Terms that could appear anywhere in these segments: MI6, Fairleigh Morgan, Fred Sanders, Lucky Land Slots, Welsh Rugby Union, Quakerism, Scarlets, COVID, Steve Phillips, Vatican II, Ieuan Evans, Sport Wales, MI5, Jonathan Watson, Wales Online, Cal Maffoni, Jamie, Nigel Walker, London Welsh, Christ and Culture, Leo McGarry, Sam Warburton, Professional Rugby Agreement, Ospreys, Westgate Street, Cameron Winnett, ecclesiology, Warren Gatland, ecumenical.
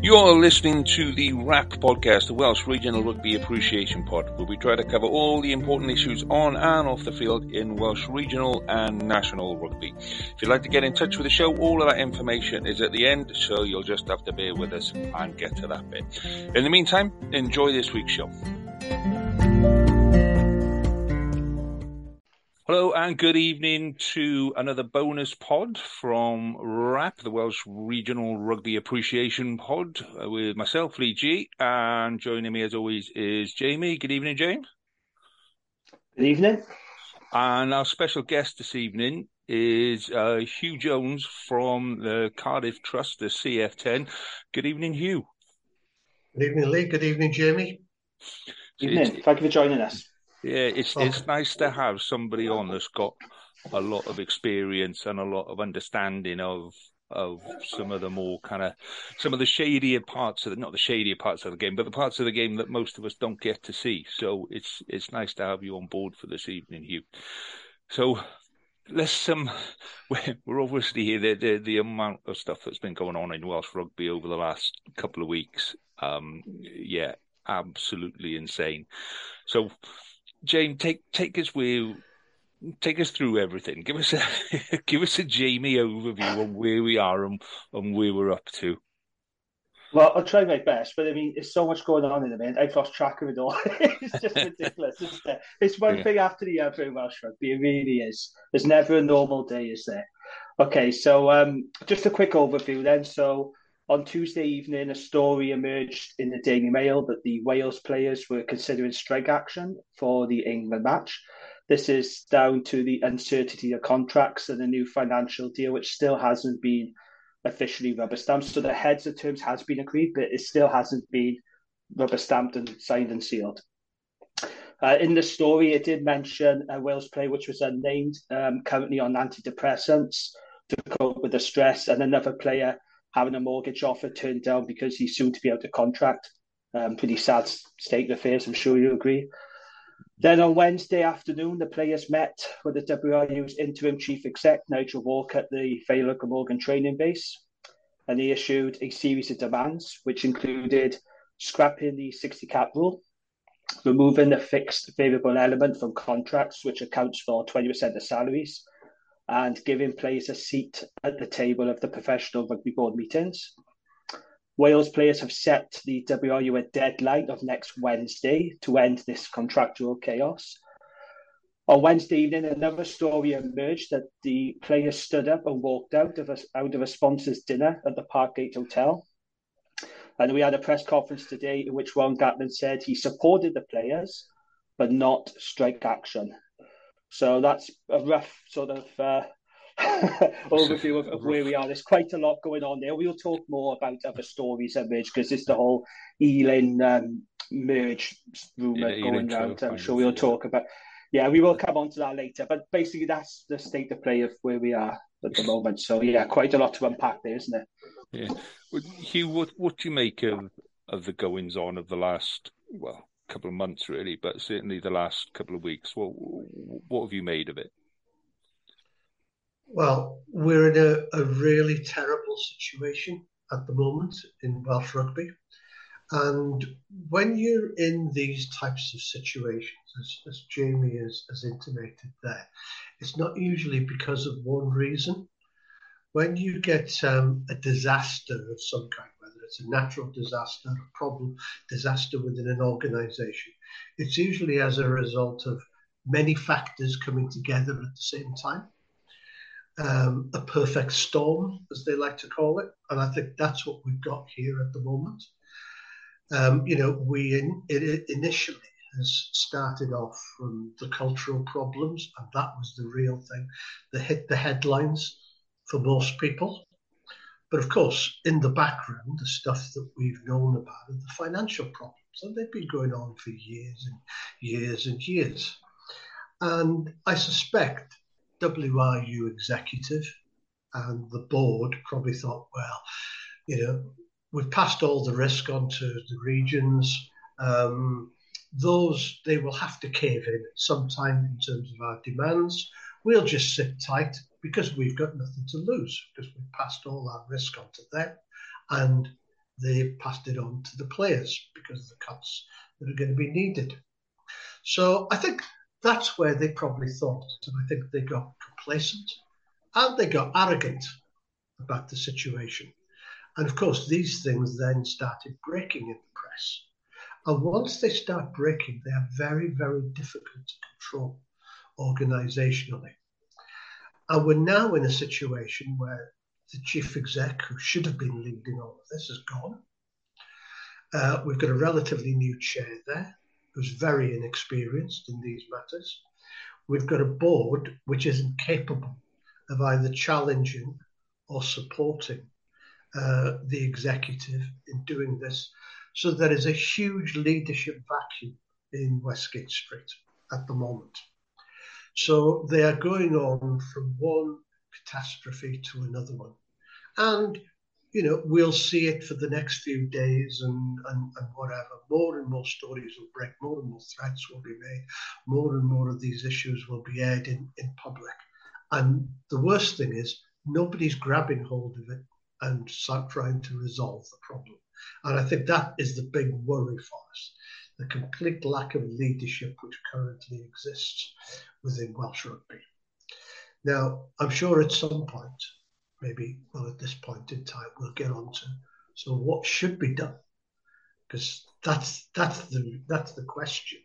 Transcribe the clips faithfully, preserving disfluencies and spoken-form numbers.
You're listening to the W R A P podcast, the Welsh Regional Rugby Appreciation Pod, where we try to cover all the important issues on and off the field in Welsh regional and national rugby. If you'd like to get in touch with the show, all of that information is at the end, so you'll just have to bear with us and get to that bit. In the meantime, enjoy this week's show. Hello and good evening to another bonus pod from W R A P, the Welsh Regional Rugby Appreciation Pod, with myself, Lee G, and joining me as always is Jamie. Good evening, James. Good evening. And our special guest this evening is uh, Huw Jones from the Cardiff Trust, the C F ten. Good evening, Huw. Good evening, Lee. Good evening, Jamie. Good evening. Thank you for joining us. Yeah, it's it's nice to have somebody on that's got a lot of experience and a lot of understanding of of some of the more kind of some of the shadier parts of the, not the shadier parts of the game, but the parts of the game that most of us don't get to see. So it's it's nice to have you on board for this evening, Huw. So let's um, we're obviously here. The, the the amount of stuff that's been going on in Welsh rugby over the last couple of weeks, um, yeah, absolutely insane. So, James, take take us with, take us through everything. Give us a give us a Jamie overview on where we are and, and where we're up to. Well, I'll try my best, but I mean, there's so much going on in the minute. I've lost track of it all. It's just ridiculous, isn't it? It's one yeah. thing after the other in Welsh rugby. It really is. There's never a normal day, is there? Okay, so um, just a quick overview then. So on Tuesday evening, a story emerged in the Daily Mail that the Wales players were considering strike action for the England match. This is down to the uncertainty of contracts and a new financial deal, which still hasn't been officially rubber stamped. So the heads of terms has been agreed, but it still hasn't been rubber stamped and signed and sealed. Uh, in the story, it did mention a Wales player which was unnamed, um, currently on antidepressants to cope with the stress, and another player having a mortgage offer turned down because he's soon to be out of contract. Um, pretty sad state of affairs, I'm sure you agree. Then on Wednesday afternoon, the players met with the W R U's interim chief exec, Nigel Walker, at the Fairleigh Morgan training base. And he issued a series of demands, which included scrapping the sixty cap rule, removing the fixed variable element from contracts, which accounts for twenty percent of salaries, and giving players a seat at the table of the Professional Rugby Board meetings. Wales players have set the W R U a deadline of next Wednesday to end this contractual chaos. On Wednesday evening, another story emerged that the players stood up and walked out of a, out of a sponsor's dinner at the Parkgate Hotel. And we had a press conference today in which Warren Gatland said he supported the players, but not strike action. So that's a rough sort of uh, overview of, of where we are. There's quite a lot going on there. We'll talk more about other stories that merge, because it's the whole Ealing um, merge rumour yeah, going round. I'm sure we'll yeah. talk about yeah, we will come on to that later. But basically, that's the state of play of where we are at the moment. So, yeah, quite a lot to unpack there, isn't it? Yeah. Well, Huw, what, what do you make of, of the goings-on of the last, well, couple of months, really, but certainly the last couple of weeks? What, what have you made of it? Well, we're in a, a really terrible situation at the moment in Welsh rugby. And when you're in these types of situations, as, as Jamie has, has intimated there, it's not usually because of one reason. When you get um, a disaster of some kind, whether it's a natural disaster, a problem, disaster within an organisation, it's usually as a result of many factors coming together at the same time. Um, a perfect storm, as they like to call it. And I think that's what we've got here at the moment. Um, you know, we in, it initially has started off from the cultural problems, and that was the real thing that hit the headlines for most people. But of course, in the background, the stuff that we've known about are the financial problems, and they've been going on for years and years and years. And I suspect W R U executive and the board probably thought, well, you know, we've passed all the risk on to the regions. Um, those, they will have to cave in at some time in terms of our demands. We'll just sit tight because we've got nothing to lose, because we've passed all our risk on to them and they've passed it on to the players because of the cuts that are going to be needed. So I think that's where they probably thought, and I think they got complacent and they got arrogant about the situation. And of course, these things then started breaking in the press. And once they start breaking, they are very, very difficult to control organisationally. And we're now in a situation where the chief exec, who should have been leading all of this, is gone. Uh, we've got a relatively new chair there, who's very inexperienced in these matters. We've got a board which isn't capable of either challenging or supporting uh, the executive in doing this. So there is a huge leadership vacuum in Westgate Street at the moment. So they are going on from one catastrophe to another one. And you know, we'll see it for the next few days and, and, and whatever. More and more stories will break, more and more threats will be made, more and more of these issues will be aired in, in public. And the worst thing is nobody's grabbing hold of it and start trying to resolve the problem. And I think that is the big worry for us, the complete lack of leadership which currently exists within Welsh rugby. Now, I'm sure at some point, maybe, well, at this point in time, we'll get on to, so what should be done? Because that's that's the that's the question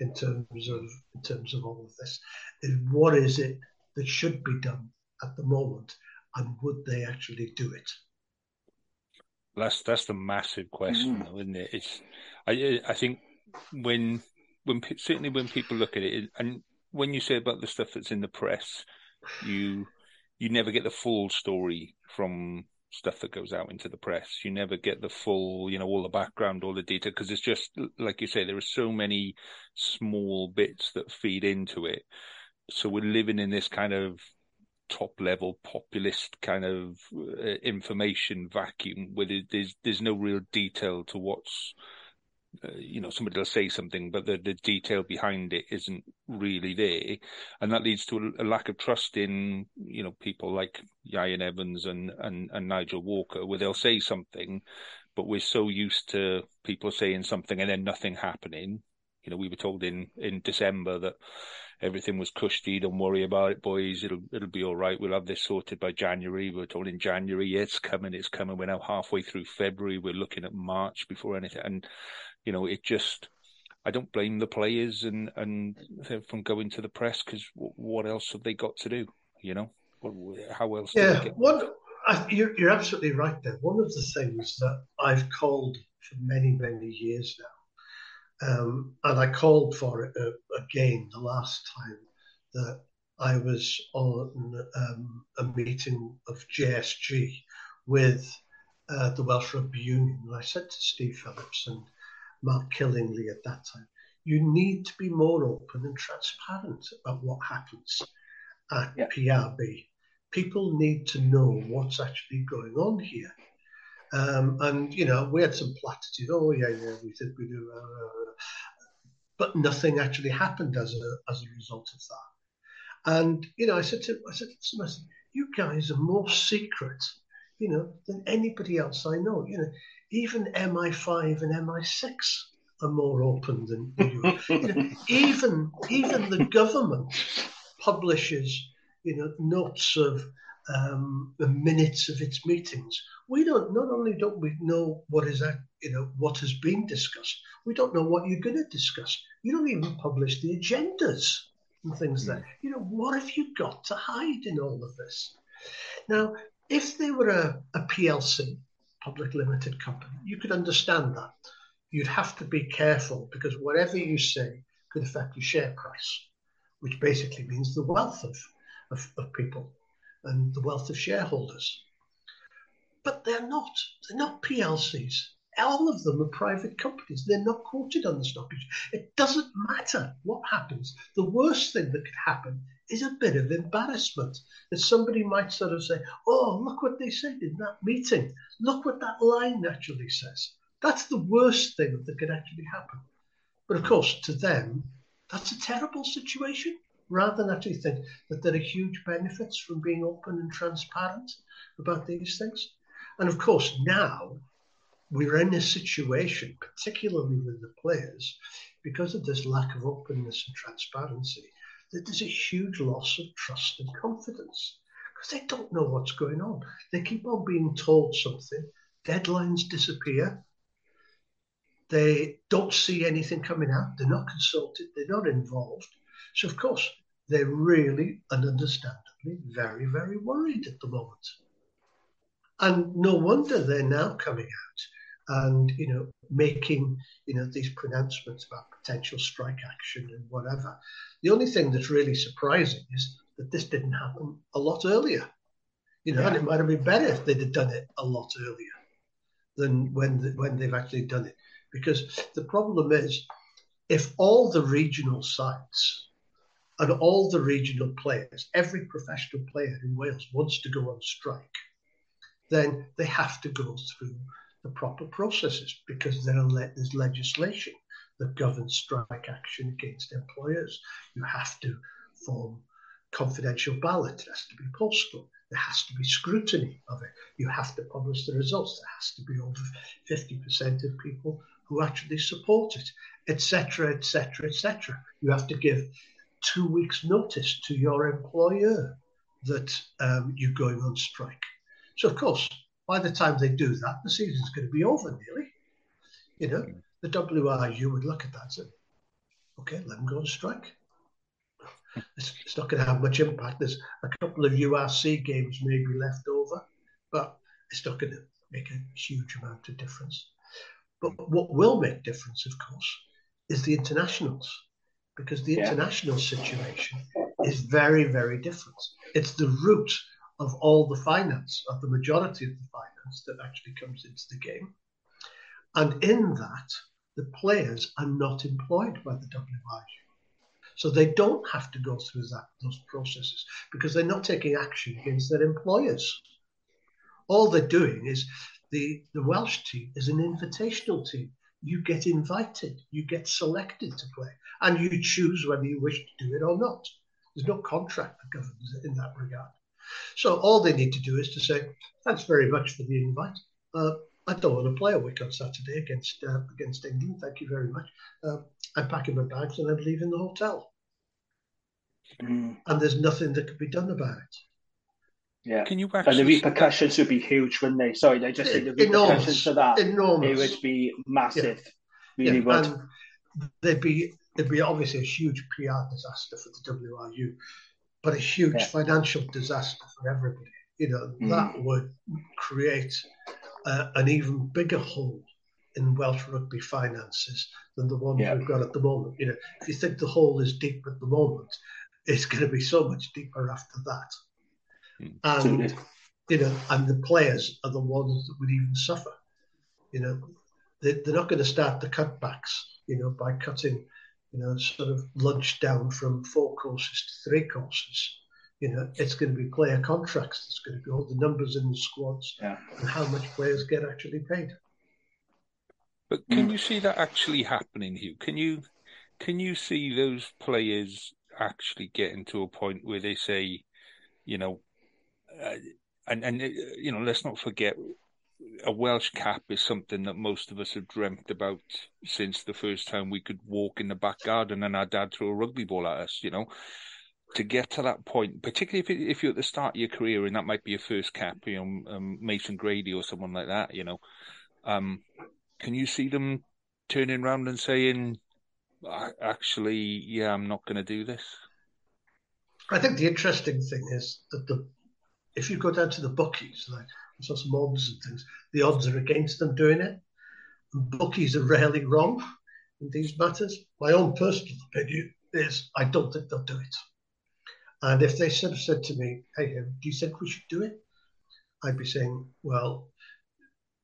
in terms of in terms of all of this, is what is it that should be done at the moment, and would they actually do it? That's that's the massive question, mm. though, isn't it? It's I I think when when certainly when people look at it, and when you say about the stuff that's in the press, you. You never get the full story from stuff that goes out into the press. You never get the full, you know, all the background, all the detail, because it's just, like you say, there are so many small bits that feed into it. So we're living in this kind of top-level populist kind of uh, information vacuum where there's there's no real detail to what's, uh, you know, somebody will say something, but the, the detail behind it isn't really there, and that leads to a, a lack of trust in, you know, people like Ieuan Evans and, and and Nigel Walker, where they'll say something, but we're so used to people saying something and then nothing happening. You know, we were told in, in December that everything was cushy, don't worry about it, boys, it'll it'll be all right, we'll have this sorted by January. We were told in January, it's coming, it's coming. We're now halfway through February, we're looking at March before anything. And, you know, it just, I don't blame the players and, and from going to the press, because what else have they got to do, you know? How else yeah, do they get... One, I, you're, you're absolutely right there. One of the things that I've called for many, many years now, Um, and I called for it uh, again the last time that I was on um, a meeting of J S G with uh, the Welsh Rugby Union. And I said to Steve Phillips and Mark Killingly at that time, you need to be more open and transparent about what happens at yeah. P R B. People need to know what's actually going on here. Um, and, you know, we had some platitudes, oh, yeah, yeah, we think we do, uh, but nothing actually happened as a as a result of that. And, you know, I said to I said to them, you guys are more secret, you know, than anybody else I know. You know, even M I five and M I six are more open than you. you know, even, even the government publishes, you know, notes of um, the minutes of its meetings. We don't, not only don't we know what is that, you know, what has been discussed, we don't know what you're going to discuss. You don't even publish the agendas and things mm-hmm. like that. You know, what have you got to hide in all of this? Now, if they were a, a P L C, public limited company, you could understand that. You'd have to be careful because whatever you say could affect your share price, which basically means the wealth of, of, of people and the wealth of shareholders. But they're not. They're not P L Cs. All of them are private companies. They're not quoted on the stock exchange. It doesn't matter what happens. The worst thing that could happen is a bit of embarrassment. That somebody might sort of say, oh, look what they said in that meeting. Look what that line actually says. That's the worst thing that could actually happen. But of course, to them, that's a terrible situation, rather than actually think that there are huge benefits from being open and transparent about these things. And of course, now we're in a situation, particularly with the players, because of this lack of openness and transparency, that there's a huge loss of trust and confidence because they don't know what's going on. They keep on being told something, deadlines disappear, they don't see anything coming out, they're not consulted, they're not involved. So, of course, they're really and understandably very, very worried at the moment. And no wonder they're now coming out and, you know, making, you know, these pronouncements about potential strike action and whatever. The only thing that's really surprising is that this didn't happen a lot earlier. You know, yeah. and it might have been better if they'd have done it a lot earlier than when the, when they've actually done it. Because the problem is, if all the regional sites and all the regional players, every professional player in Wales wants to go on strike, then they have to go through the proper processes because there are, there's legislation that governs strike action against employers. You have to form confidential ballot. It has to be postal. There has to be scrutiny of it. You have to publish the results. There has to be over fifty percent of people who actually support it, et cetera, et cetera, et cetera. You have to give two weeks' notice to your employer that um, you're going on strike. So, of course, by the time they do that, the season's going to be over nearly. You know, the W R U would look at that and say, okay, let them go on strike. It's, it's not going to have much impact. There's a couple of U R C games maybe left over, but it's not going to make a huge amount of difference. But what will make difference, of course, is the internationals, because the yeah. international situation is very, very different. It's the root of all the finance, of the majority of the finance that actually comes into the game. And in that, the players are not employed by the W R U. So they don't have to go through that those processes because they're not taking action against their employers. All they're doing is... The, the Welsh team is an invitational team. You get invited, you get selected to play, and you choose whether you wish to do it or not. There's no contract that governs it in that regard. So all they need to do is to say, thanks very much for the invite. Uh, I don't want to play a week on Saturday against uh, against England. Thank you very much. Uh, I'm packing my bags and I'm leaving the hotel. Mm. And there's nothing that can be done about it. Yeah, Can you actually... and the repercussions would be huge, wouldn't they? Sorry, they just said the repercussions for that. Enormous. It would be massive, yeah. really yeah. would. And there'd be, there'd be obviously a huge P R disaster for the W R U, but a huge yeah. financial disaster for everybody. You know, mm. that would create uh, an even bigger hole in Welsh rugby finances than the one yeah. we've got at the moment. You know, if you think the hole is deep at the moment, it's going to be so much deeper after that. And you know, and the players are the ones that would even suffer. You know, they, they're not going to start the cutbacks. You know, by cutting you know, sort of lunched down from four courses to three courses. You know, it's going to be player contracts that's going to go, the numbers in the squads, yeah. and how much players get actually paid. But can you see that actually happening, Huw? Can you can you see those players actually getting to a point where they say, you know, uh, and and you know, let's not forget, a Welsh cap is something that most of us have dreamt about since the first time we could walk in the back garden and our dad threw a rugby ball at us. You know, to get to that point, particularly if it, if you're at the start of your career and that might be your first cap, you know, um, Mason Grady or someone like that, you know. Um, Can you see them turning around and saying, actually, yeah, I'm not going to do this? I think the interesting thing is that the if you go down to the bookies, like I saw some odds and things, the odds are against them doing it. And bookies are rarely wrong in these matters. My own personal opinion is I don't think they'll do it. And if they sort of said to me, hey, do you think we should do it? I'd be saying, well,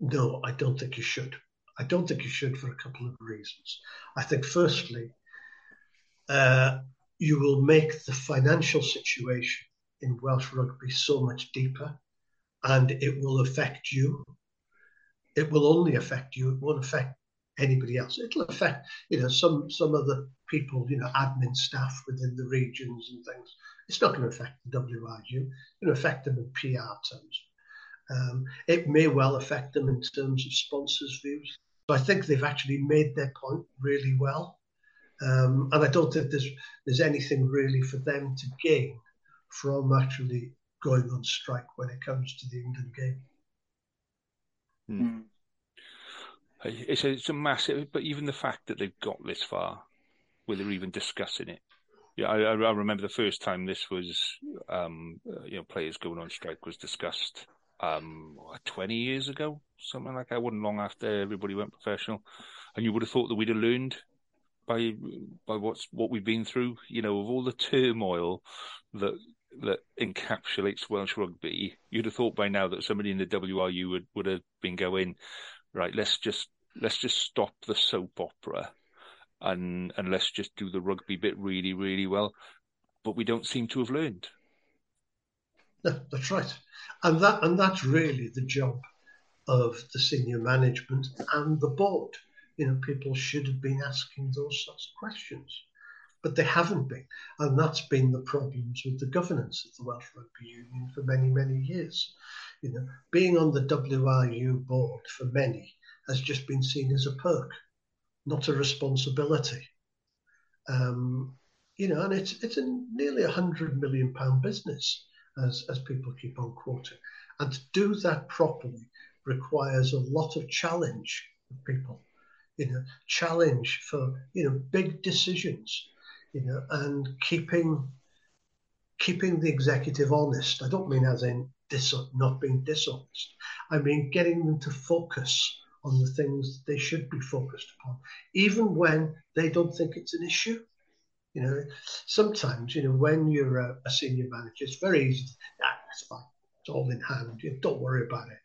no, I don't think you should. I don't think you should for a couple of reasons. I think, firstly, uh, you will make the financial situation in Welsh rugby so much deeper, and it will affect you. It will only affect you. It won't affect anybody else. It'll affect, you know, some some other people, you know, admin staff within the regions and things. It's not going to affect the W R U. It's going to affect them in P R terms. Um, it may well affect them in terms of sponsors' views. I think they've actually made their point really well. Um, and I don't think there's there's anything really for them to gain from actually going on strike when it comes to the England game. Mm. It's, a, it's a massive, but even the fact that they've got this far, where they're even discussing it. Yeah, I, I remember the first time this was, um, you know, players going on strike was discussed um twenty years ago, something like that. It wasn't long after everybody went professional, and you would have thought that we'd have learned by by what's what we've been through, you know, of all the turmoil that that encapsulates Welsh rugby. You'd have thought by now that somebody in the W R U would, would have been going, right, let's just let's just stop the soap opera and and let's just do the rugby bit really, really well. But we don't seem to have learned. No, that's right. And that and that's really the job of the senior management and the board. You know, people should have been asking those sorts of questions, but they haven't been. And that's been the problems with the governance of the Welsh Rugby Union for many, many years. You know, being on the W R U board for many has just been seen as a perk, not a responsibility. Um, you know, and it's it's a nearly a hundred million pound business. As, as people keep on quoting. And to do that properly requires a lot of challenge for people, you know, challenge for, you know, big decisions, you know, and keeping keeping the executive honest. I don't mean as in dis- not being dishonest. I mean getting them to focus on the things that they should be focused upon, even when they don't think it's an issue. You know, sometimes, you know, when you're a, a senior manager, it's very easy to, ah, it's fine, it's all in hand, you don't worry about it.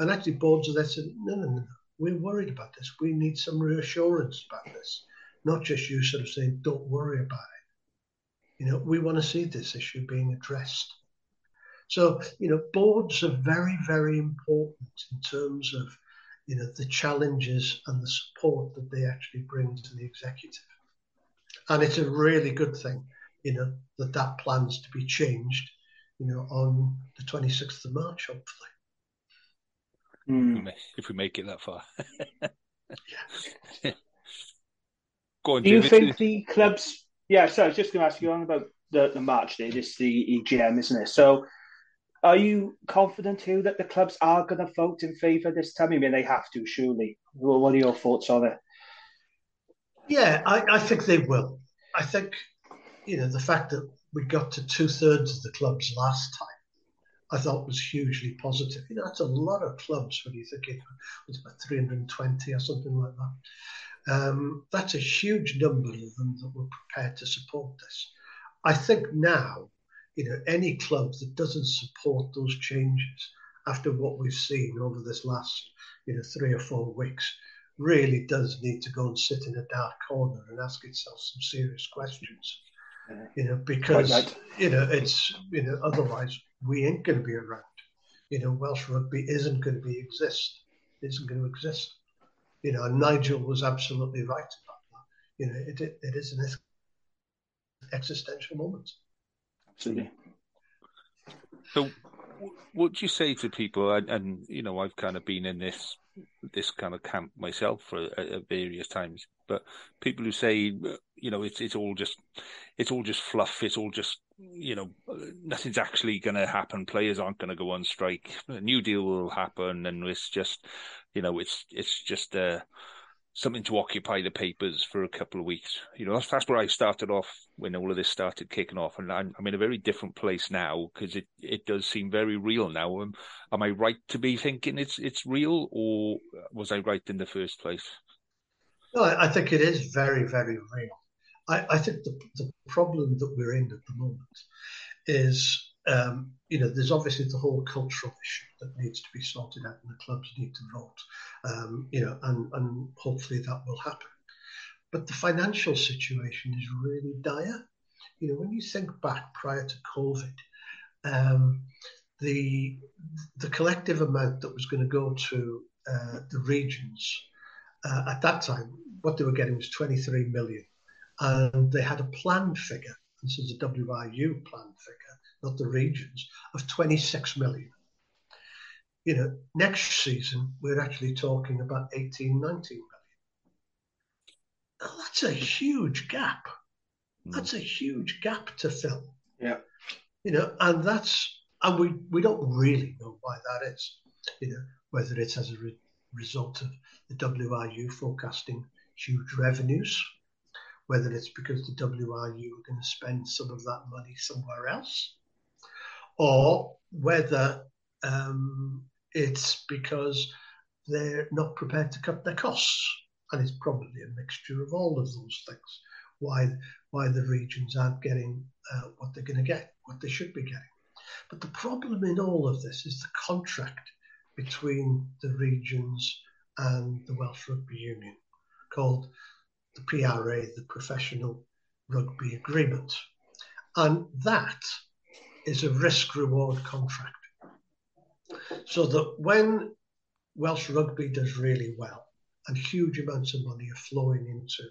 And actually boards are there saying, no, no, no, we're worried about this. We need some reassurance about this, not just you sort of saying, don't worry about it. You know, we want to see this issue being addressed. So, you know, boards are very, very important in terms of, you know, the challenges and the support that they actually bring to the executive. And it's a really good thing, you know, that that plan's to be changed, you know, on the twenty-sixth of March, hopefully. Mm. If we make it that far. Yeah. Go on, do Jim. You think the clubs... Yeah, so I was just going to ask you on about the, the March date. It's the E G M, isn't it? So are you confident, Huw, that the clubs are going to vote in favour this time? I mean, they have to, surely. What are your thoughts on it? Yeah, I, I think they will. I think, you know, the fact that we got to two-thirds of the clubs last time, I thought was hugely positive. You know, that's a lot of clubs when you think it was about three hundred twenty or something like that. Um, that's a huge number of them that were prepared to support this. I think now, you know, any club that doesn't support those changes after what we've seen over this last, you know, three or four weeks really does need to go and sit in a dark corner and ask itself some serious questions. Yeah. You know, because right, right. you know it's you know otherwise we ain't going to be around. You know, Welsh rugby isn't going to be exist. Isn't going to exist. You know, and Nigel was absolutely right about that. You know, it it, it is an existential moment. Absolutely. So, what do you say to people? And, and you know, I've kind of been in this this kind of camp myself for uh, various times. But people who say, you know, it's it's all just it's all just fluff. It's all just you know, nothing's actually going to happen. Players aren't going to go on strike. A new deal will happen, and it's just, you know, it's it's just uh, something to occupy the papers for a couple of weeks. You know, that's, that's where I started off when all of this started kicking off, and I'm, I'm in a very different place now because it, it does seem very real now. Am, am I right to be thinking it's it's real, or was I right in the first place? No, I think it is very, very real. I, I think the, the problem that we're in at the moment is, um, you know, there's obviously the whole cultural issue that needs to be sorted out, and the clubs need to vote, um, you know, and, and hopefully that will happen. But the financial situation is really dire. You know, when you think back prior to COVID, um, the the collective amount that was going to go to uh, the regions uh, at that time, what they were getting was twenty-three million. And they had a planned figure, this is the W R U planned figure, not the regions, of twenty-six million. You know, next season, we're actually talking about eighteen, nineteen million. Now, that's a huge gap. That's a huge gap to fill. Yeah. You know, and that's, and we, we don't really know why that is, you know, whether it's as a re- result of the W R U forecasting huge revenues, whether it's because the W R U are going to spend some of that money somewhere else, or whether um, it's because they're not prepared to cut their costs. And it's probably a mixture of all of those things, why why the regions aren't getting uh, what they're going to get, what they should be getting. But the problem in all of this is the contract between the regions and the Welsh Rugby Union, called the P R A, the Professional Rugby Agreement. And that is a risk-reward contract. So that when Welsh rugby does really well and huge amounts of money are flowing into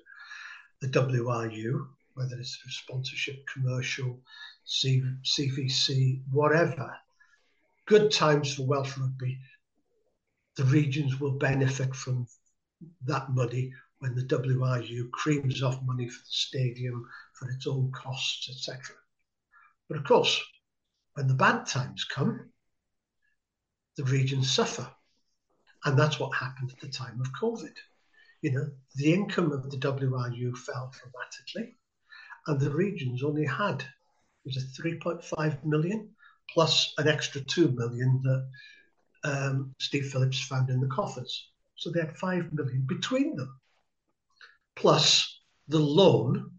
the W R U, whether it's through sponsorship, commercial, C- CVC, whatever, good times for Welsh rugby, the regions will benefit from that money when the W R U creams off money for the stadium, for its own costs, et cetera. But of course, when the bad times come, the regions suffer. And that's what happened at the time of COVID. You know, the income of the W R U fell dramatically, and the regions only had, it was a three point five million plus an extra two million that um, Steve Phillips found in the coffers. So they had five million between them, plus the loan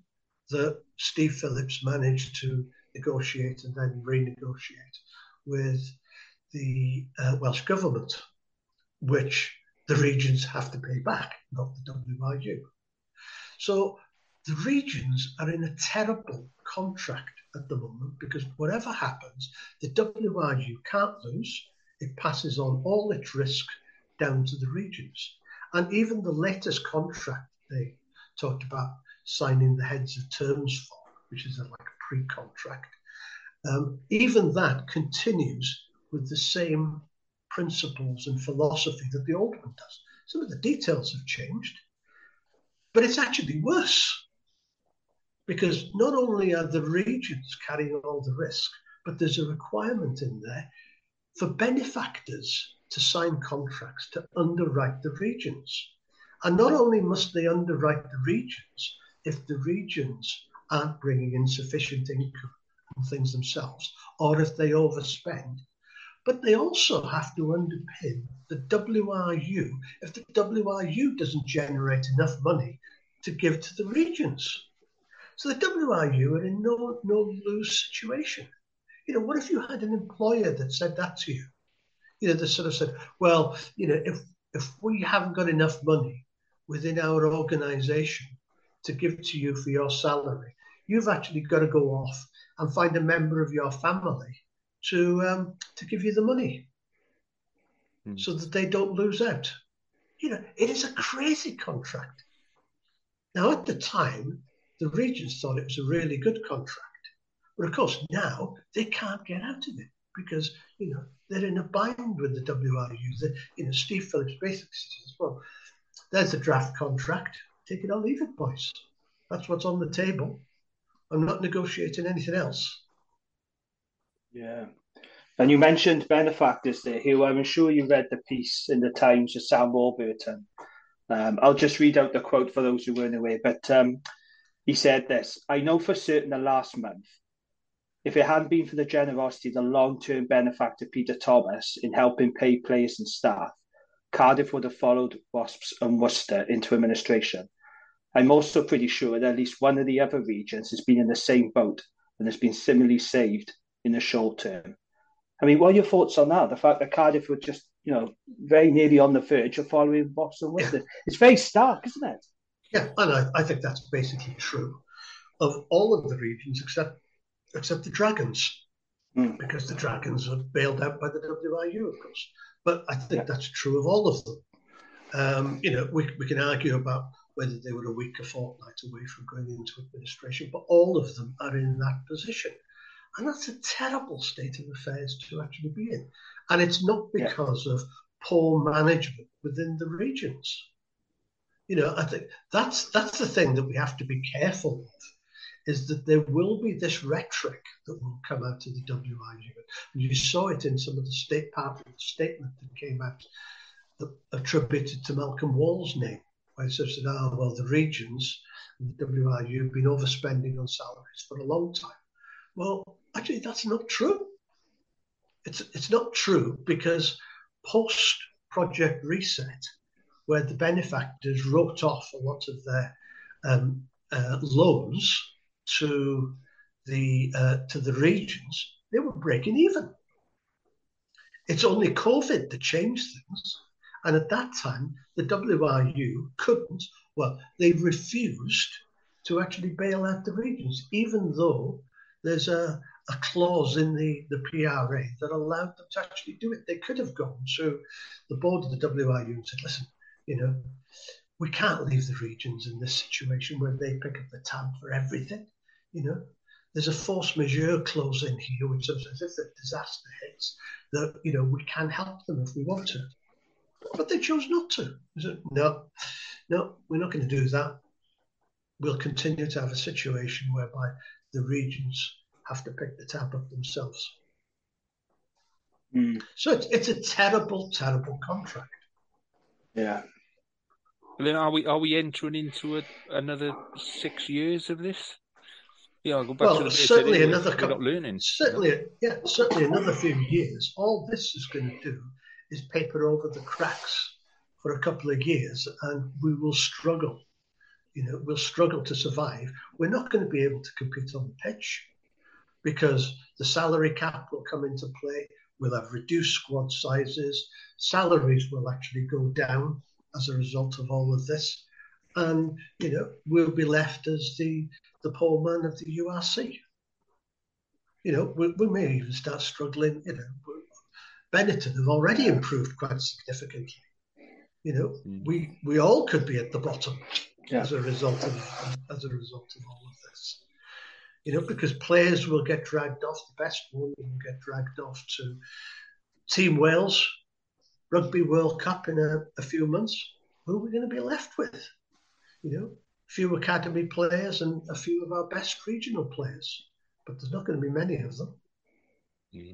that Steve Phillips managed to negotiate and then renegotiate with the uh, Welsh government, which the regions have to pay back, not the W R U. So the regions are in a terrible contract at the moment because whatever happens, the W R U can't lose. It passes on all its risk down to the regions. And even the latest contract they talked about signing the heads of terms for, which is a, like a pre-contract. Um, even that continues with the same principles and philosophy that the old one does. Some of the details have changed, but it's actually worse because not only are the regions carrying all the risk, but there's a requirement in there for benefactors to sign contracts to underwrite the regions. And not only must they underwrite the regions, if the regions aren't bringing in sufficient income and things themselves, or if they overspend, but they also have to underpin the W R U if the W R U doesn't generate enough money to give to the regions. So the W R U are in no, no lose situation. You know, what if you had an employer that said that to you? You know, they sort of said, well, you know, if, if we haven't got enough money, within our organisation to give to you for your salary, you've actually got to go off and find a member of your family to um, to give you the money mm. so that they don't lose out. You know, it is a crazy contract. Now, at the time, the Regents thought it was a really good contract. But, of course, now they can't get out of it because, you know, they're in a bind with the W R U. They, you know, Steve Phillips basically says, well, there's the draft contract. Take it or leave it, boys. That's what's on the table. I'm not negotiating anything else. Yeah. And you mentioned benefactors there, who I'm sure you read the piece in the Times of Sam Warburton. Um, I'll just read out the quote for those who weren't aware. But um, he said this: I know for certain the last month, if it hadn't been for the generosity of the long-term benefactor Peter Thomas in helping pay players and staff, Cardiff would have followed Wasps and Worcester into administration. I'm also pretty sure that at least one of the other regions has been in the same boat and has been similarly saved in the short term. I mean, what are your thoughts on that? The fact that Cardiff were just, you know, very nearly on the verge of following Wasps and Worcester. Yeah. It's very stark, isn't it? Yeah, and I, I think that's basically true of all of the regions except except the Dragons, mm. because the Dragons are bailed out by the W R U, of course. But I think yeah. that's true of all of them. Um, you know, we we can argue about whether they were a week or fortnight away from going into administration, but all of them are in that position. And that's a terrible state of affairs to actually be in. And it's not because yeah. of poor management within the regions. You know, I think that's that's the thing that we have to be careful of, is that there will be this rhetoric that will come out of the W R U. And you saw it in some of the state part of the statement that came out that attributed to Malcolm Wall's name, where it says that, oh, well, the regions and the W R U have been overspending on salaries for a long time. Well, actually, that's not true. It's it's not true because post-project reset, where the benefactors wrote off a lot of their um, uh, loans to the uh, to the regions, they were breaking even. It's only COVID that changed things, and at that time, the W R U couldn't. Well, they refused to actually bail out the regions, even though there's a, a clause in the, the P R A that allowed them to actually do it. They could have gone to the board of the W R U and said, listen, you know, we can't leave the regions in this situation where they pick up the tab for everything. You know, there's a force majeure clause in here, which says if the disaster hits, that, you know, we can help them if we want to. But they chose not to. They said, no, no, we're not going to do that. We'll continue to have a situation whereby the regions have to pick the tab up themselves. Mm. So it's, it's a terrible, terrible contract. Yeah. And then are we are we entering into a, another six years of this? Yeah, I'll go back well, to the certainly bit, another. We're not learning. Certainly, yeah, certainly another few years. All this is going to do is paper over the cracks for a couple of years, and we will struggle. You know, we'll struggle to survive. We're not going to be able to compete on the pitch because the salary cap will come into play. We'll have reduced squad sizes. Salaries will actually go down as a result of all of this. And, you know, we'll be left as the, the poor man of the U R C. You know, we, we may even start struggling. You know, Benetton have already improved quite significantly. You know, mm. we, we all could be at the bottom. Yeah. As a result of as a result of all of this, you know, because players will get dragged off. The best one will get dragged off to Team Wales Rugby World Cup in a, a few months. Who are we going to be left with? You know, few academy players and a few of our best regional players, but there's not going to be many of them.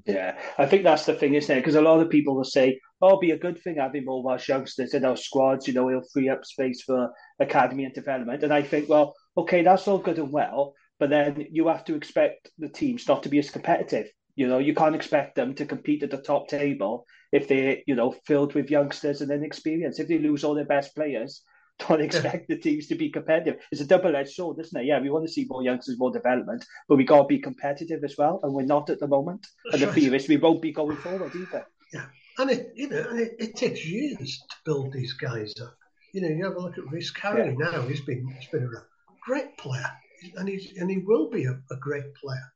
Yeah, I think that's the thing, isn't it? Because a lot of people will say, oh, it'll be a good thing having more Welsh youngsters in our squads, you know, it'll free up space for academy and development. And I think, well, okay, that's all good and well, but then you have to expect the teams not to be as competitive. You know, you can't expect them to compete at the top table if they're, you know, filled with youngsters and inexperience. If they lose all their best players, don't expect the teams to be competitive. It's a double-edged sword, isn't it? Yeah, we want to see more youngsters, more development, but we got to be competitive as well, and we're not at the moment. That's and the right. fear is we won't be going forward either. Yeah, and it you know, and it, it takes years to build these guys up. you know, you have a look at Rhys Carrier yeah. now. He's been he's been a great player, and he's and he will be a, a great player.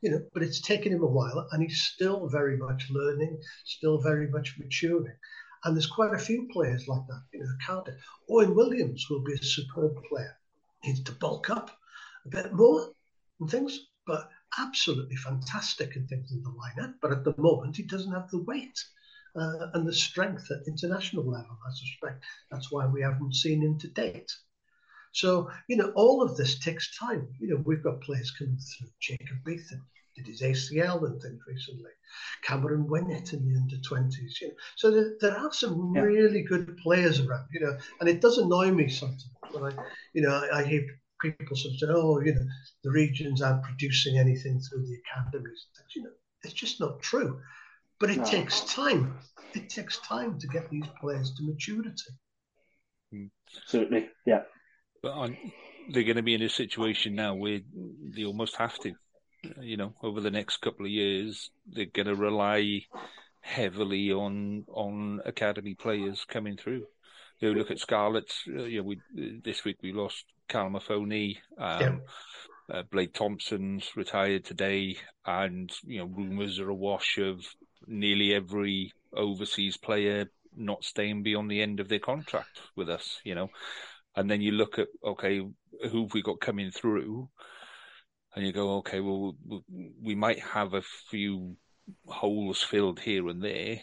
You know, but it's taken him a while, and he's still very much learning, still very much maturing. And there's quite a few players like that. You know, Cardiff. Owen Williams will be a superb player. He needs to bulk up a bit more and things, but absolutely fantastic and things in the lineup. But at the moment, he doesn't have the weight uh, and the strength at international level, I suspect. That's why we haven't seen him to date. So, you know, all of this takes time. You know, we've got players coming through. Jacob Beetham did his A C L and things recently. Cameron Winnett in the under twenties. You know, so there, there are some yeah. really good players around, you know, and it does annoy me sometimes when I, you know, I, I hear people sort of say, oh, you know, the regions aren't producing anything through the academies. You know, it's just not true. But it no. takes time. It takes time to get these players to maturity. Mm. Certainly, yeah. But on, they're going to be in a situation now where they almost have to, you know, over the next couple of years, they're going to rely heavily on on academy players coming through. You know, look at Scarlets. You know, we, this week we lost Cal Maffoni, um, yeah. uh, Blade Thompson's retired today, and you know, rumours are awash of nearly every overseas player not staying beyond the end of their contract with us. You know. And then you look at, okay, who have we got coming through? And you go, okay, well, we might have a few holes filled here and there,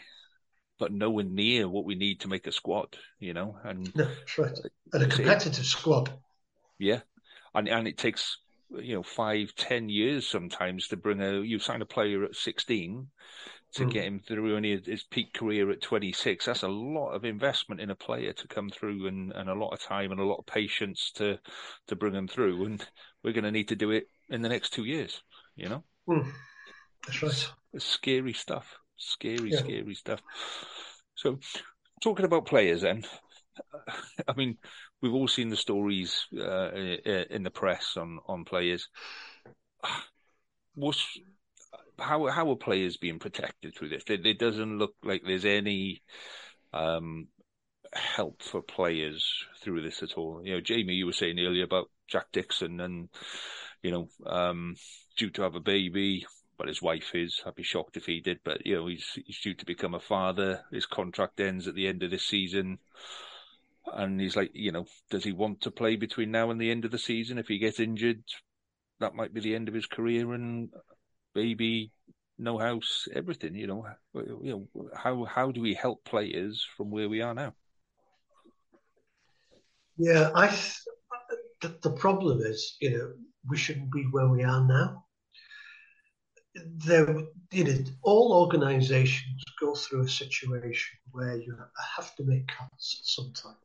but nowhere near what we need to make a squad, you know? And no, that's right. And a competitive squad. Yeah. And and it takes, you know, five, ten years sometimes to bring a, you sign a player at sixteen to mm. get him through and his peak career at twenty-six. That's a lot of investment in a player to come through and, and a lot of time and a lot of patience to, to bring them through. And we're going to need to do it in the next two years, you know? Mm. That's right. It's, it's scary stuff. Scary, yeah. scary stuff. So talking about players then, I mean, we've all seen the stories uh, in the press on, on players. What's, how how are players being protected through this? It, it doesn't look like there's any um, help for players through this at all. You know, Jamie, you were saying earlier about Jack Dixon and, you know, um, due to have a baby. Well, his wife is. I'd be shocked if he did. But, you know, he's, he's due to become a father. His contract ends at the end of this season. And he's like, you know, does he want to play between now and the end of the season? If he gets injured, that might be the end of his career and baby, no house, everything, you know. You know, how how do we help players from where we are now? Yeah, I th- the, the problem is, you know, we shouldn't be where we are now. There, you know, all organisations go through a situation where you have to make cuts at some time.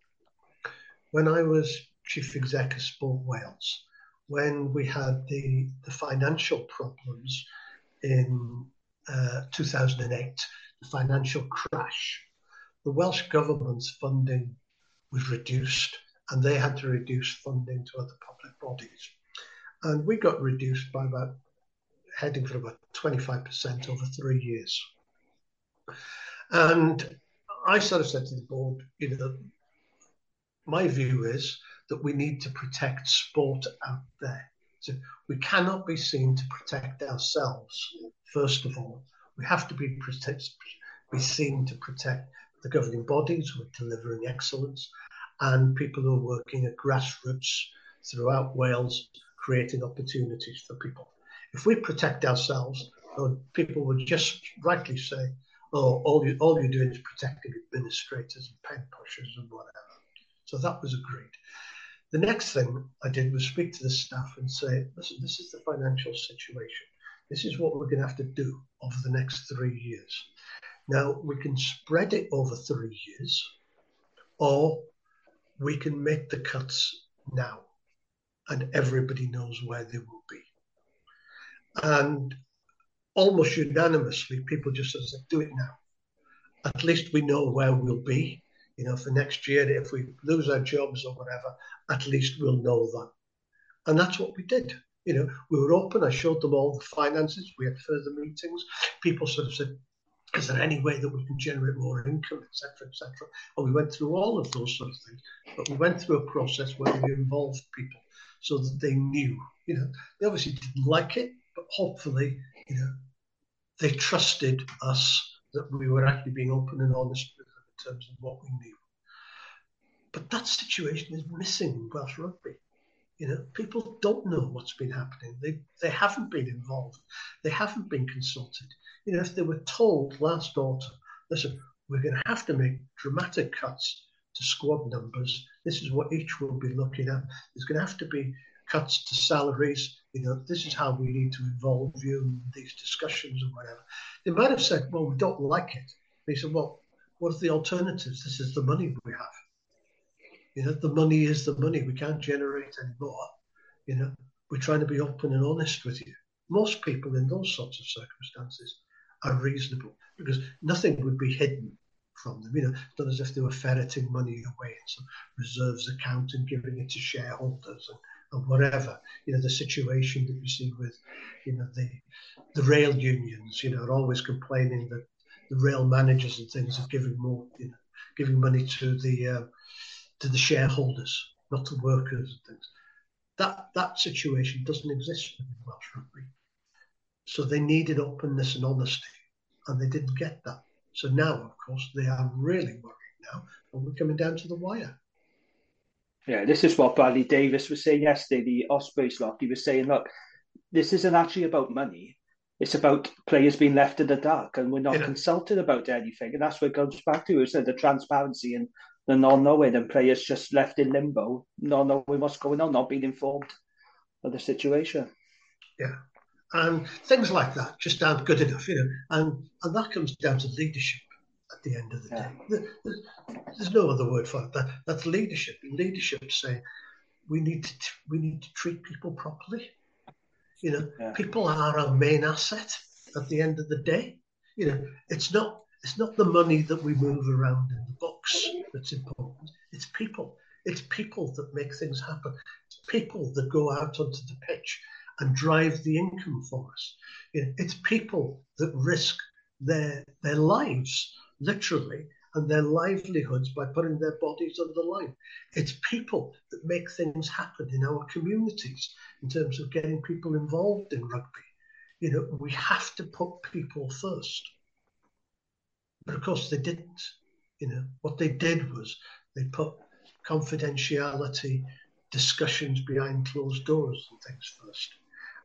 When I was chief exec of Sport Wales, when we had the, the financial problems in uh, two thousand eight, the financial crash, the Welsh government's funding was reduced and they had to reduce funding to other public bodies. And we got reduced by about, heading for about twenty-five percent over three years. And I sort of said to the board, you know, my view is that we need to protect sport out there. So we cannot be seen to protect ourselves, first of all. We have to be, protect, be seen to protect the governing bodies who are delivering excellence and people who are working at grassroots throughout Wales, creating opportunities for people. If we protect ourselves, people would just rightly say, oh, all, you, all you're doing is protecting administrators and pen pushers and whatever. So that was agreed. The next thing I did was speak to the staff and say, listen, this is the financial situation. This is what we're going to have to do over the next three years. Now, we can spread it over three years, or we can make the cuts now, and everybody knows where they will be. And almost unanimously, people just said, do it now. At least we know where we'll be. You know, for next year, if we lose our jobs or whatever, at least we'll know that. And that's what we did. You know, we were open. I showed them all the finances. We had further meetings. People sort of said, Is there any way that we can generate more income, et cetera, et cetera? And we went through all of those sort of things, but we went through a process where we involved people so that they knew. You know, they obviously didn't like it, but hopefully, you know, they trusted us that we were actually being open and honest with them in terms of what we knew. But that situation is missing in Welsh rugby. You know, people don't know what's been happening. They they haven't been involved. They haven't been consulted. You know, if they were told last autumn, listen, we're going to have to make dramatic cuts to squad numbers. This is what each will be looking at. There's going to have to be cuts to salaries. You know, this is how we need to involve you in these discussions and whatever. They might have said, well, we don't like it. They said, well, what are the alternatives? This is the money we have. You know, the money is the money. We can't generate any more. You know, we're trying to be open and honest with you. Most people in those sorts of circumstances are reasonable because nothing would be hidden from them. You know, it's not as if they were ferreting money away in some reserves account and giving it to shareholders and, and whatever. You know, the situation that you see with, you know, the the rail unions, you know, are always complaining that the rail managers and things are giving more, you know, giving money to the uh, to the shareholders, not to workers and things. That that situation doesn't exist in Welsh rugby. So they needed openness and honesty, and they didn't get that. So now, of course, they are really worried now, and we're coming down to the wire. Yeah, this is what Bradley Davis was saying yesterday, the Ospreys lot. He was saying, look, this isn't actually about money. It's about players being left in the dark, and we're not yeah. consulted about anything. And that's what it comes back to, isn't it? The transparency and the non-knowing, and players just left in limbo, not knowing what's going on, not being informed of the situation. Yeah. And things like that just aren't good enough, you know. And and that comes down to leadership at the end of the yeah. day. There's, there's no other word for it. That, that's leadership. And leadership saying we need to we need to treat people properly. You know, yeah. people are our main asset at the end of the day. You know, it's not it's not the money that we move around in the box that's important. It's people. It's people that make things happen. It's people that go out onto the pitch and drive the income for us. You know, it's people that risk their their lives, literally, and their livelihoods by putting their bodies on the line. It's people that make things happen in our communities in terms of getting people involved in rugby. You know, we have to put people first. But of course they didn't. You know, what they did was they put confidentiality discussions behind closed doors and things first.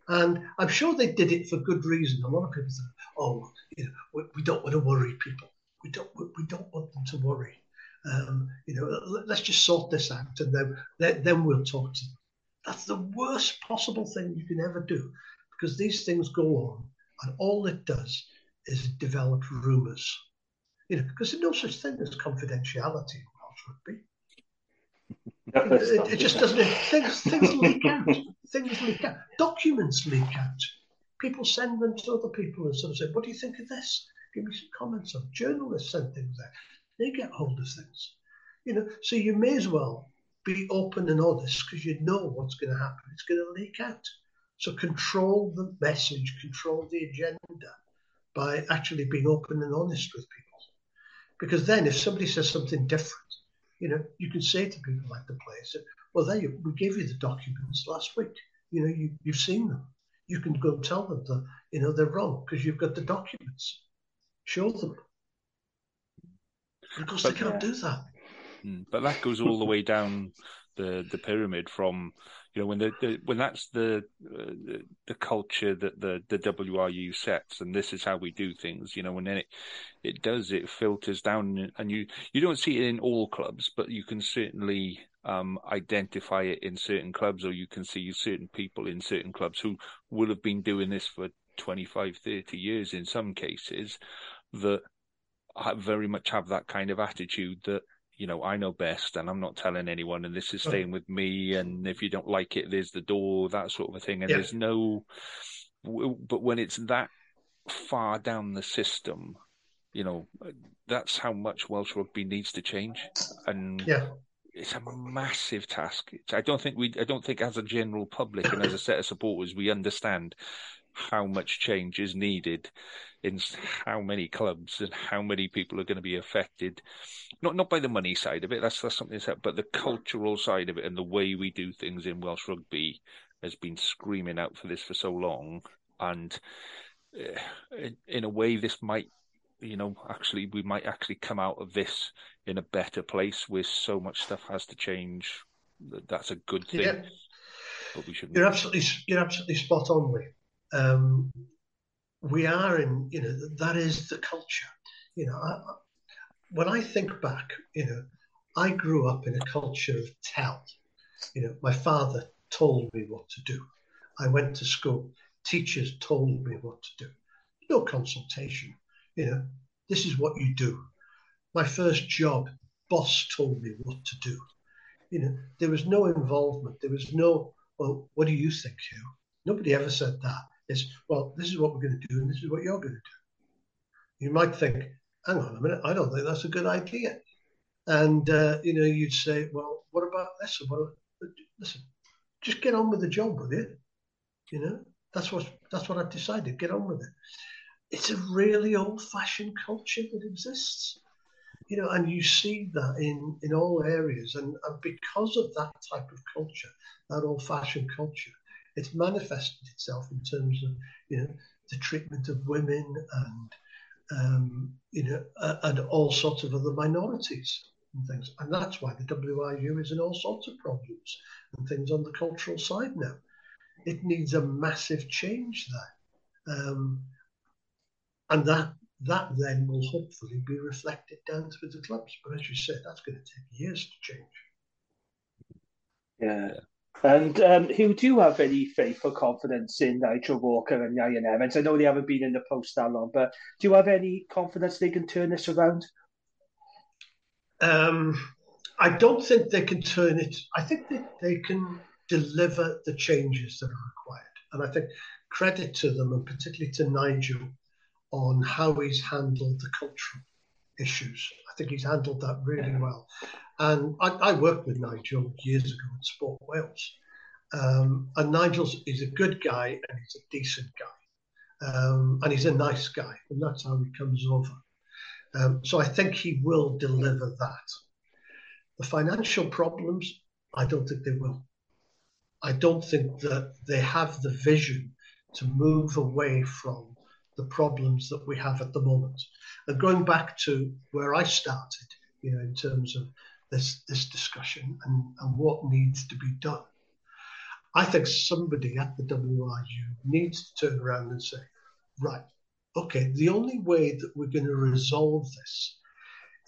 And I'm sure they did it for good reason. A lot of people think, oh, you know, we, we don't want to worry people. We don't we don't want them to worry. Um, you know, let, let's just sort this out and then, then, then we'll talk to them. That's the worst possible thing you can ever do because these things go on and all it does is develop rumours. You know, because there's no such thing as confidentiality in Welsh rugby. It, it just doesn't. Things, things leak out. Things leak out. Documents leak out. People send them to other people and sort of say, "What do you think of this? Give me some comments on." Journalists send things out. They get hold of things, you know. So you may as well be open and honest because you know what's going to happen. It's going to leak out. So control the message, control the agenda by actually being open and honest with people. Because then, if somebody says something different, you know, you can say to people like the players, well, there you, we gave you the documents last week. You know, you, you've seen them. You can go tell them that, you know, they're wrong because you've got the documents. Show them. And of course, but, they can't yeah. do that. But that goes all the way down the, the pyramid from, you know, when the, the when that's the, uh, the the culture that the the W R U sets, and this is how we do things, you know, and then it it does it filters down, and you you don't see it in all clubs, but you can certainly um, identify it in certain clubs, or you can see certain people in certain clubs who will have been doing this for twenty-five, thirty years in some cases, that very much have that kind of attitude that, you know, I know best and I'm not telling anyone and this is staying with me and if you don't like it, there's the door, that sort of a thing. And yeah. there's no... But when it's that far down the system, you know, that's how much Welsh rugby needs to change. And yeah. it's a massive task. I don't think we... I don't think as a general public and as a set of supporters, we understand how much change is needed in how many clubs and how many people are going to be affected. Not not by the money side of it, that's, that's something that's up, but the cultural side of it and the way we do things in Welsh rugby has been screaming out for this for so long. And in a way, this might, you know, actually, we might actually come out of this in a better place where so much stuff has to change. That's a good thing. Yeah. But we shouldn't. You're absolutely, you're absolutely spot on, Lee. Um, we are in, you know, that is the culture. You know, I, when I think back, you know, I grew up in a culture of tell. You know, my father told me what to do. I went to school. Teachers told me what to do. No consultation. You know, this is what you do. My first job, boss told me what to do. You know, there was no involvement. There was no, well, what do you think, Huw? Nobody ever said that. It's, well, this is what we're going to do and this is what you're going to do. You might think, hang on a minute, I don't think that's a good idea. And, uh, you know, you'd say, well, what about this? Well, listen, just get on with the job, will you? You know, that's what, that's what I've decided. Get on with it. It's a really old-fashioned culture that exists, you know, and you see that in, in all areas. And, and because of that type of culture, that old-fashioned culture, it's manifested itself in terms of, you know, the treatment of women and, um, you know, uh, and all sorts of other minorities and things. And that's why the W R U is in all sorts of problems and things on the cultural side now. It needs a massive change there. Um, And that that then will hopefully be reflected down through the clubs. But as you said, that's going to take years to change. Yeah. And um, Huw, do you have any faith or confidence in Nigel Walker and Ieuan Evans? I know they haven't been in the post that long, but do you have any confidence they can turn this around? Um, I don't think they can turn it. I think that they can deliver the changes that are required. And I think credit to them, and particularly to Nigel, on how he's handled the cultural issues. I think he's handled that really well. And I, I worked with Nigel years ago at Sport Wales. Um, and Nigel is a good guy and he's a decent guy. Um, and he's a nice guy. And that's how he comes over. Um, so I think he will deliver that. The financial problems, I don't think they will. I don't think that they have the vision to move away from the problems that we have at the moment. And going back to where I started, you know, in terms of this this discussion and, and what needs to be done, I think somebody at the W R U needs to turn around and say, right, okay, the only way that we're going to resolve this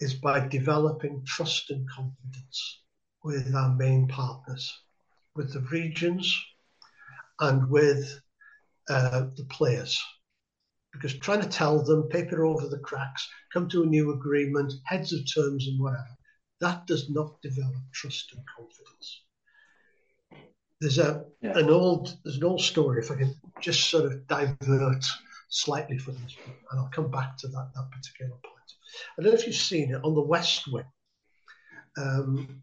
is by developing trust and confidence with our main partners, with the regions and with uh, the players. Because trying to tell them, paper over the cracks, come to a new agreement, heads of terms and whatever, that does not develop trust and confidence. There's a yeah. an old there's an old story, if I can just sort of divert slightly from this, and I'll come back to that, that particular point. I don't know if you've seen it, on the West Wing, um,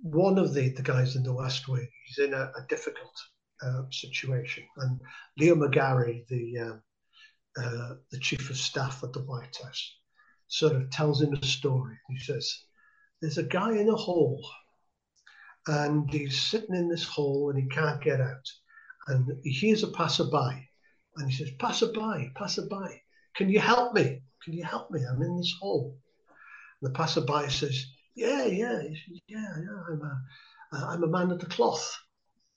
one of the, the guys in the West Wing, he's in a, a difficult uh, situation. And Leo McGarry, the... Um, Uh, the chief of staff at the White House, sort of tells him a story. He says, there's a guy in a hole and he's sitting in this hole and he can't get out. And he hears a passerby and he says, passerby, passerby, can you help me? Can you help me? I'm in this hole. And the passerby says, yeah, yeah, says, yeah, yeah, I'm a, uh, I'm a man of the cloth.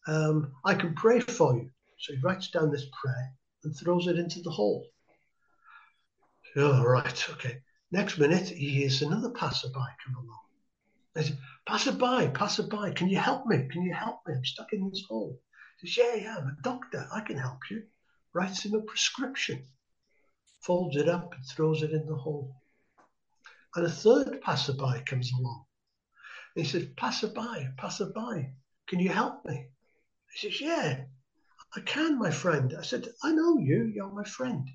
Um, I can pray for you. So he writes down this prayer and throws it into the hole. Oh, right, okay. Next minute, he hears another passerby come along. He says, passerby, passerby, can you help me? Can you help me? I'm stuck in this hole. He says, yeah, yeah, I'm a doctor. I can help you. Writes him a prescription, folds it up and throws it in the hole. And a third passerby comes along. He says, passerby, passerby, can you help me? He says, yeah. I can, my friend. I said, I know you. You're my friend.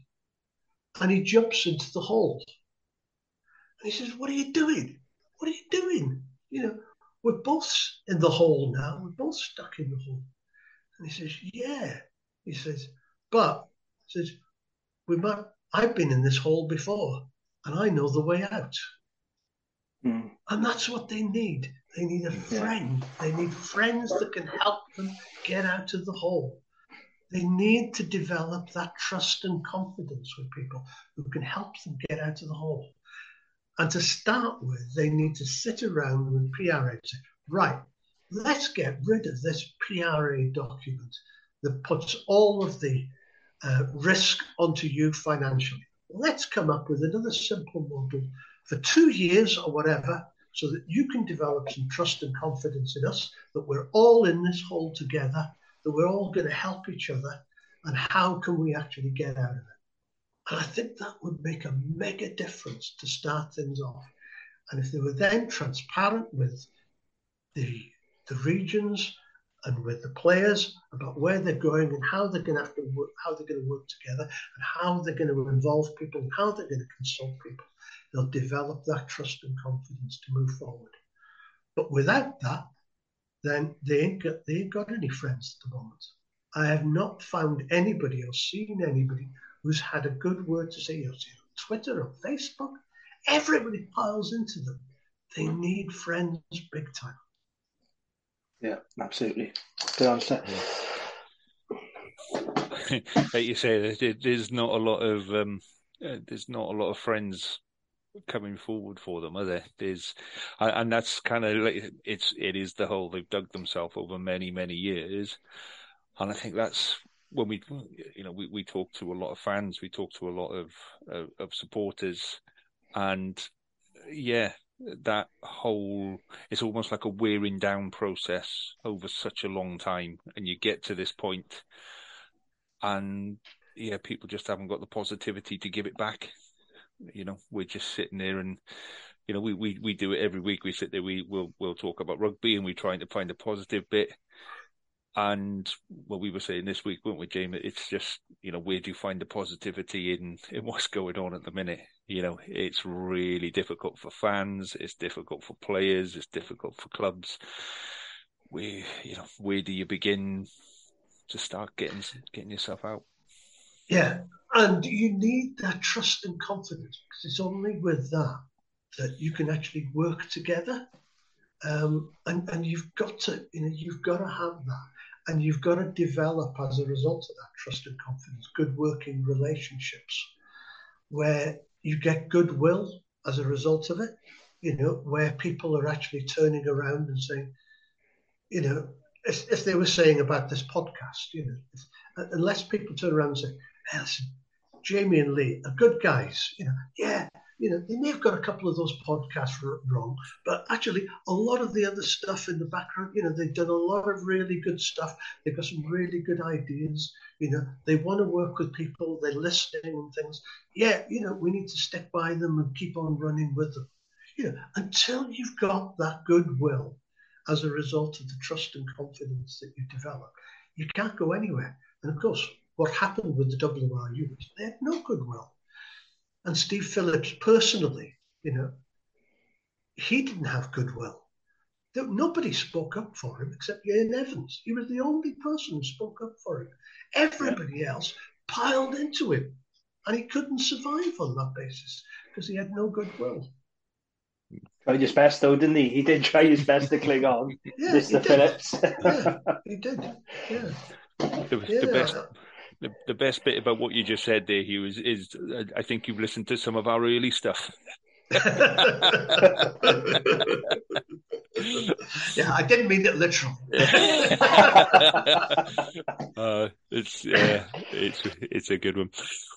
And he jumps into the hole. And he says, what are you doing? What are you doing? You know, we're both in the hole now. We're both stuck in the hole. And he says, yeah. He says, But says, we might, I've been in this hole before and I know the way out. Mm. And that's what they need. They need a friend. They need friends that can help them get out of the hole. They need to develop that trust and confidence with people who can help them get out of the hole. And to start with, they need to sit around with P R A and say, right, let's get rid of this P R A document that puts all of the uh, risk onto you financially. Let's come up with another simple model for two years or whatever, so that you can develop some trust and confidence in us, that we're all in this hole together, that we're all going to help each other, and how can we actually get out of it? And I think that would make a mega difference to start things off. And if they were then transparent with the, the regions and with the players about where they're going and how they're going to have to work, how they're going to work together, and how they're going to involve people, and how they're going to consult people, they'll develop that trust and confidence to move forward. But without that, then they ain't got, they ain't got any friends at the moment. I have not found anybody or seen anybody who's had a good word to say. You'll see on Twitter or Facebook, everybody piles into them. They need friends big time. Yeah, absolutely. Good answer. Yeah. Like you say, there's not a lot of um, there's not a lot of friends coming forward for them, are there? There's, and that's kind of like, it's it is the hole they've dug themselves over many many years. And I think that's when we, you know, we, we talk to a lot of fans, we talk to a lot of of, of supporters, and yeah, that whole, it's almost like a wearing down process over such a long time, and you get to this point, and yeah, people just haven't got the positivity to give it back. You know, we're just sitting there, and you know, we, we, we do it every week. We sit there, we will we'll talk about rugby, and we're trying to find a positive bit. And what we were saying this week, weren't we, Jamie? It's just, you know, where do you find the positivity in, in what's going on at the minute? You know, it's really difficult for fans. It's difficult for players. It's difficult for clubs. We, you know, where do you begin to start getting getting yourself out? Yeah. And you need that trust and confidence, because it's only with that that you can actually work together. Um, and, and you've got to, you know, you've got to have that, and you've got to develop as a result of that trust and confidence good working relationships, where you get goodwill as a result of it. You know, where people are actually turning around and saying, you know, if if they were saying about this podcast, you know, if, unless people turn around and say, hey, listen, Jamie and Lee are good guys, you know, yeah, you know, they may have got a couple of those podcasts wrong, but actually a lot of the other stuff in the background, you know, they've done a lot of really good stuff. They've got some really good ideas. You know, they want to work with people. They're listening and things. Yeah, you know, we need to stick by them and keep on running with them. You know, until you've got that goodwill as a result of the trust and confidence that you develop, you can't go anywhere. And of course, what happened with the W R U is they had no goodwill. And Steve Phillips personally, you know, he didn't have goodwill. Nobody spoke up for him except Ieuan Evans. He was the only person who spoke up for him. Everybody yeah. else piled into him, and he couldn't survive on that basis because he had no goodwill. Tried his best, though, didn't he? He did try his best to cling on, yeah, Mister Phillips. Yeah, he did. Yeah. The, yeah. the best. The, the best bit about what you just said there, Huw, is, is uh, I think you've listened to some of our early stuff. Yeah, I didn't mean it literally. uh, it's uh, it's it's a good one.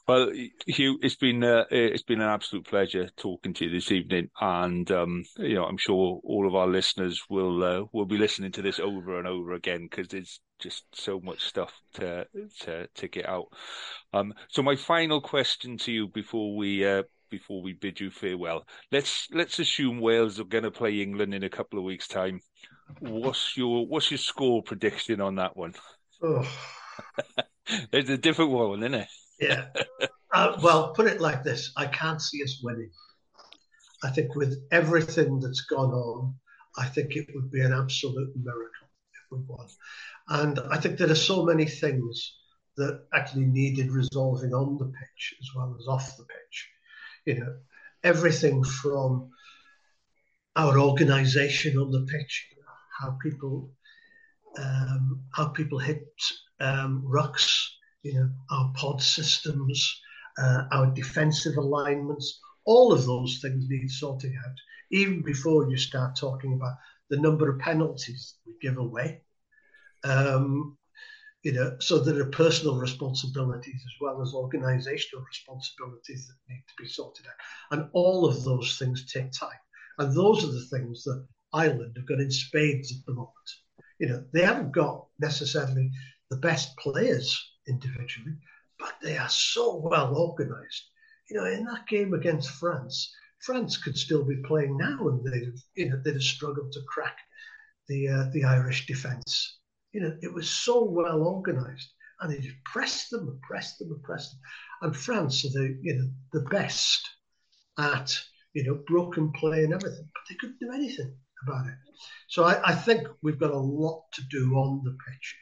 Well, Huw, it's been uh, it's been an absolute pleasure talking to you this evening, and um, you know, I'm sure all of our listeners will uh, will be listening to this over and over again, because it's just so much stuff to to to get out. Um, so my final question to you before we. Uh, Before we bid you farewell, let's let's assume Wales are going to play England in a couple of weeks' time. What's your what's your score prediction on that one? Oh. It's a different one, isn't it? Yeah. Uh, well, put it like this: I can't see us winning. I think with everything that's gone on, I think it would be an absolute miracle if we won. And I think there are so many things that actually needed resolving on the pitch as well as off the pitch. You know, everything from our organisation on the pitch, how people um, how people hit um, rucks, you know, our pod systems, uh, our defensive alignments, all of those things need sorting out, even before you start talking about the number of penalties we give away. Um, you know, so there are personal responsibilities as well as organisational responsibilities that need to be sorted out. And all of those things take time. And those are the things that Ireland have got in spades at the moment. You know, they haven't got necessarily the best players individually, but they are so well organised. You know, in that game against France, France could still be playing now, and they'd have, you know, they'd have struggled to crack the uh, the Irish defence. You know, it was so well organised, and they just pressed them and pressed them and pressed them. And France are the, you know, the best at, you know, broken play and everything, but they couldn't do anything about it. So I, I think we've got a lot to do on the pitch,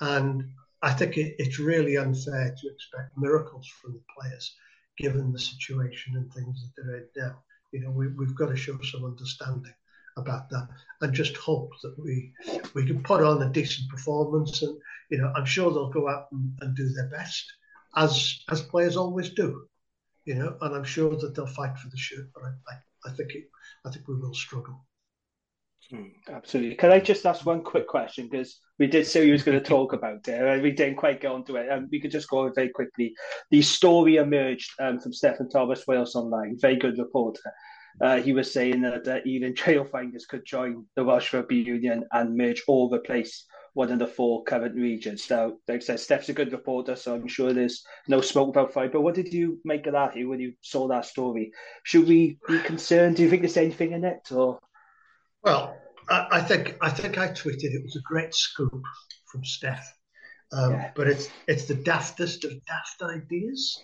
and I think it, it's really unfair to expect miracles from the players, given the situation and things that they're in now. You know, we, we've got to show some understanding about that, and just hope that we we can put on a decent performance. And, you know, I'm sure they'll go out and, and do their best, as as players always do. You know, and I'm sure that they'll fight for the shirt, but I, I, I think it, I think we will struggle. Mm, absolutely. Can I just ask one quick question? Because we did say we was going to talk about it, and we didn't quite get onto it. Um, we could just go on very quickly. The story emerged um, from Stephen Thomas, Wales Online, very good reporter. Uh, he was saying that uh, Ealing Trailfinders could join the Welsh Rugby Union and merge or replace one of the four current regions. Now, like I said, Steph's a good reporter, so I'm sure there's no smoke about fire. But what did you make of that here when you saw that story? Should we be concerned? Do you think there's anything in it? Or... Well, I, I think I think I tweeted it was a great scoop from Steph, um, yeah. but it's it's the daftest of daft ideas.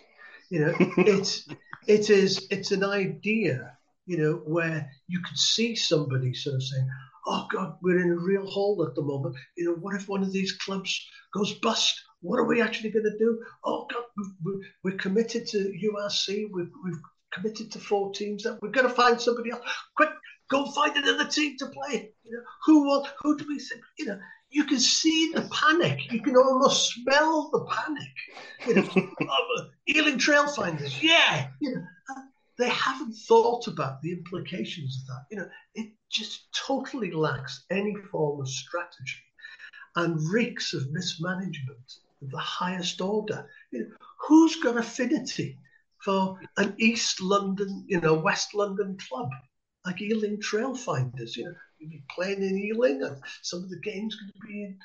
You know, it's it is it's an idea. You know, where you could see somebody sort of saying, "Oh God, we're in a real hole at the moment. You know, what if one of these clubs goes bust? What are we actually going to do? Oh God, we're, we're committed to U R C. We've, we've committed to four teams. That we're going to find somebody else. Quick, go find another team to play. You know, who what? Who do we think? You know, you can see the panic. You can almost smell the panic. You know, oh, Ealing Trailfinders, yeah, you know." They haven't thought about the implications of that. You know, it just totally lacks any form of strategy and reeks of mismanagement of the highest order. You know, who's got affinity for an East London, you know, West London club like Ealing Trailfinders? You know, you'll be playing in Ealing, and some of the games going to be in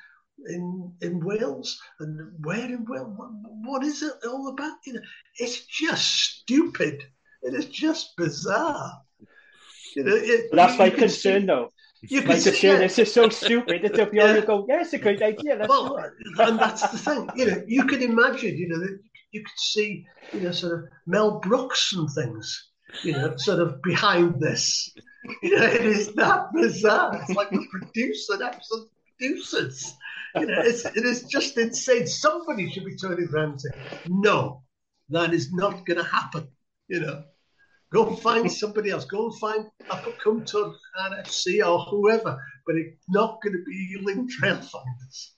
in in Wales, and where in Wales? What, what is it all about? You know, it's just stupid. It is just bizarre. You know, it, that's you, my you concern, see, though. You my concern yeah. This is so stupid that if you yeah. go, yeah, it's a great idea. Let's well, do it. And that's the thing. You know, you could imagine. You know, that you could see, you know, sort of Mel Brooks and things. You know, sort of behind this. You know, it is that bizarre. It's like the producer, absolute producers. You know, it's it is just insane. Somebody should be turning around and saying, "No, that is not going to happen." You know, go and find somebody else. Go and find Abercumton R F C or whoever. But it's not going to be Ealing Trailfinders.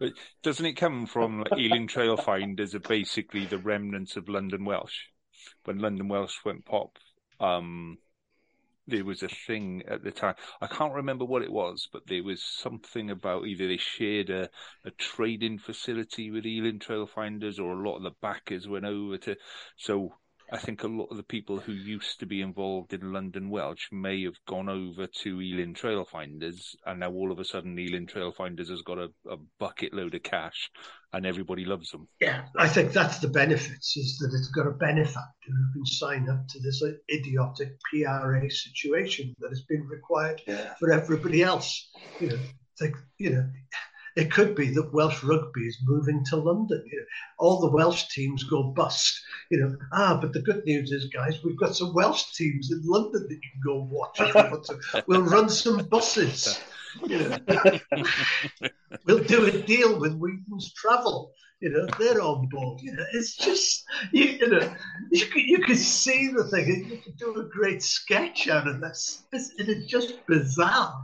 But doesn't it come from like, Ealing Trailfinders are basically the remnants of London Welsh? When London Welsh went pop, um, there was a thing at the time. I can't remember what it was, but there was something about either they shared a, a trading facility with Ealing Trailfinders, or a lot of the backers went over to... So... I think a lot of the people who used to be involved in London Welsh may have gone over to Ealing Trailfinders, and now all of a sudden Ealing Trailfinders has got a, a bucket load of cash and everybody loves them. Yeah, I think that's the benefits, is that it's got a benefactor who can sign up to this idiotic P R A situation that has been required yeah. for everybody else. You know, like, you know, it could be that Welsh rugby is moving to London. You know, all the Welsh teams go bust. You know, ah, but the good news is, guys, we've got some Welsh teams in London that you can go watch if you want to. We'll run some buses. You know? We'll do a deal with Wheaton's Travel. You know, they're on board. You know, it's just, you, you know, you, you can see the thing. You could do a great sketch out of this. It's, it's just bizarre.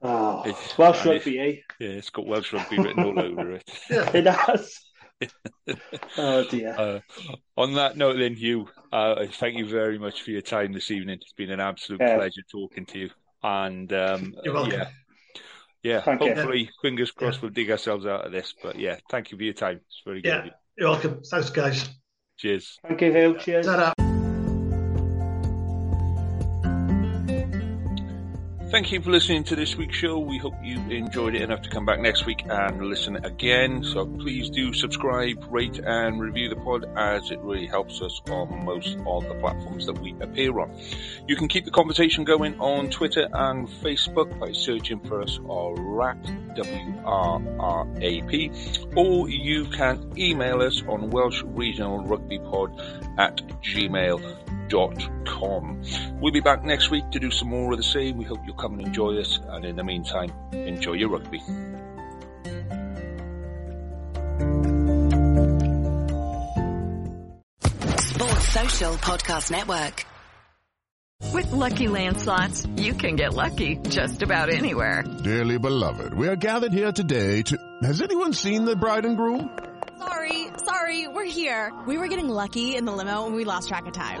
Oh, it's Welsh Rugby, eh? Yeah, it's got Welsh Rugby written all over it. Yeah, it has. Oh, dear. Uh, on that note then, Huw, uh, thank you very much for your time this evening. It's been an absolute yeah. pleasure talking to you. And um, You're welcome. Yeah, yeah hopefully, you. fingers crossed, yeah. we'll dig ourselves out of this. But yeah, thank you for your time. It's very good. Yeah. You're welcome. Thanks, guys. Cheers. Thank you, Huw. Cheers. Ta-da. Thank you for listening to this week's show. We hope you enjoyed it enough to come back next week and listen again. So please do subscribe, rate and review the pod, as it really helps us on most of the platforms that we appear on. You can keep the conversation going on Twitter and Facebook by searching for us or R A P, W R R A P, or you can email us on Welsh Regional Rugby Pod at gmail dot com. We'll be back next week to do some more of the same. We hope you'll come and enjoy us, and in the meantime, enjoy your rugby. Sports Social Podcast Network. With Lucky Land Slots, you can get lucky just about anywhere. Dearly beloved, we are gathered here today to... Has anyone seen the bride and groom? Sorry, sorry, we're here. We were getting lucky in the limo and we lost track of time.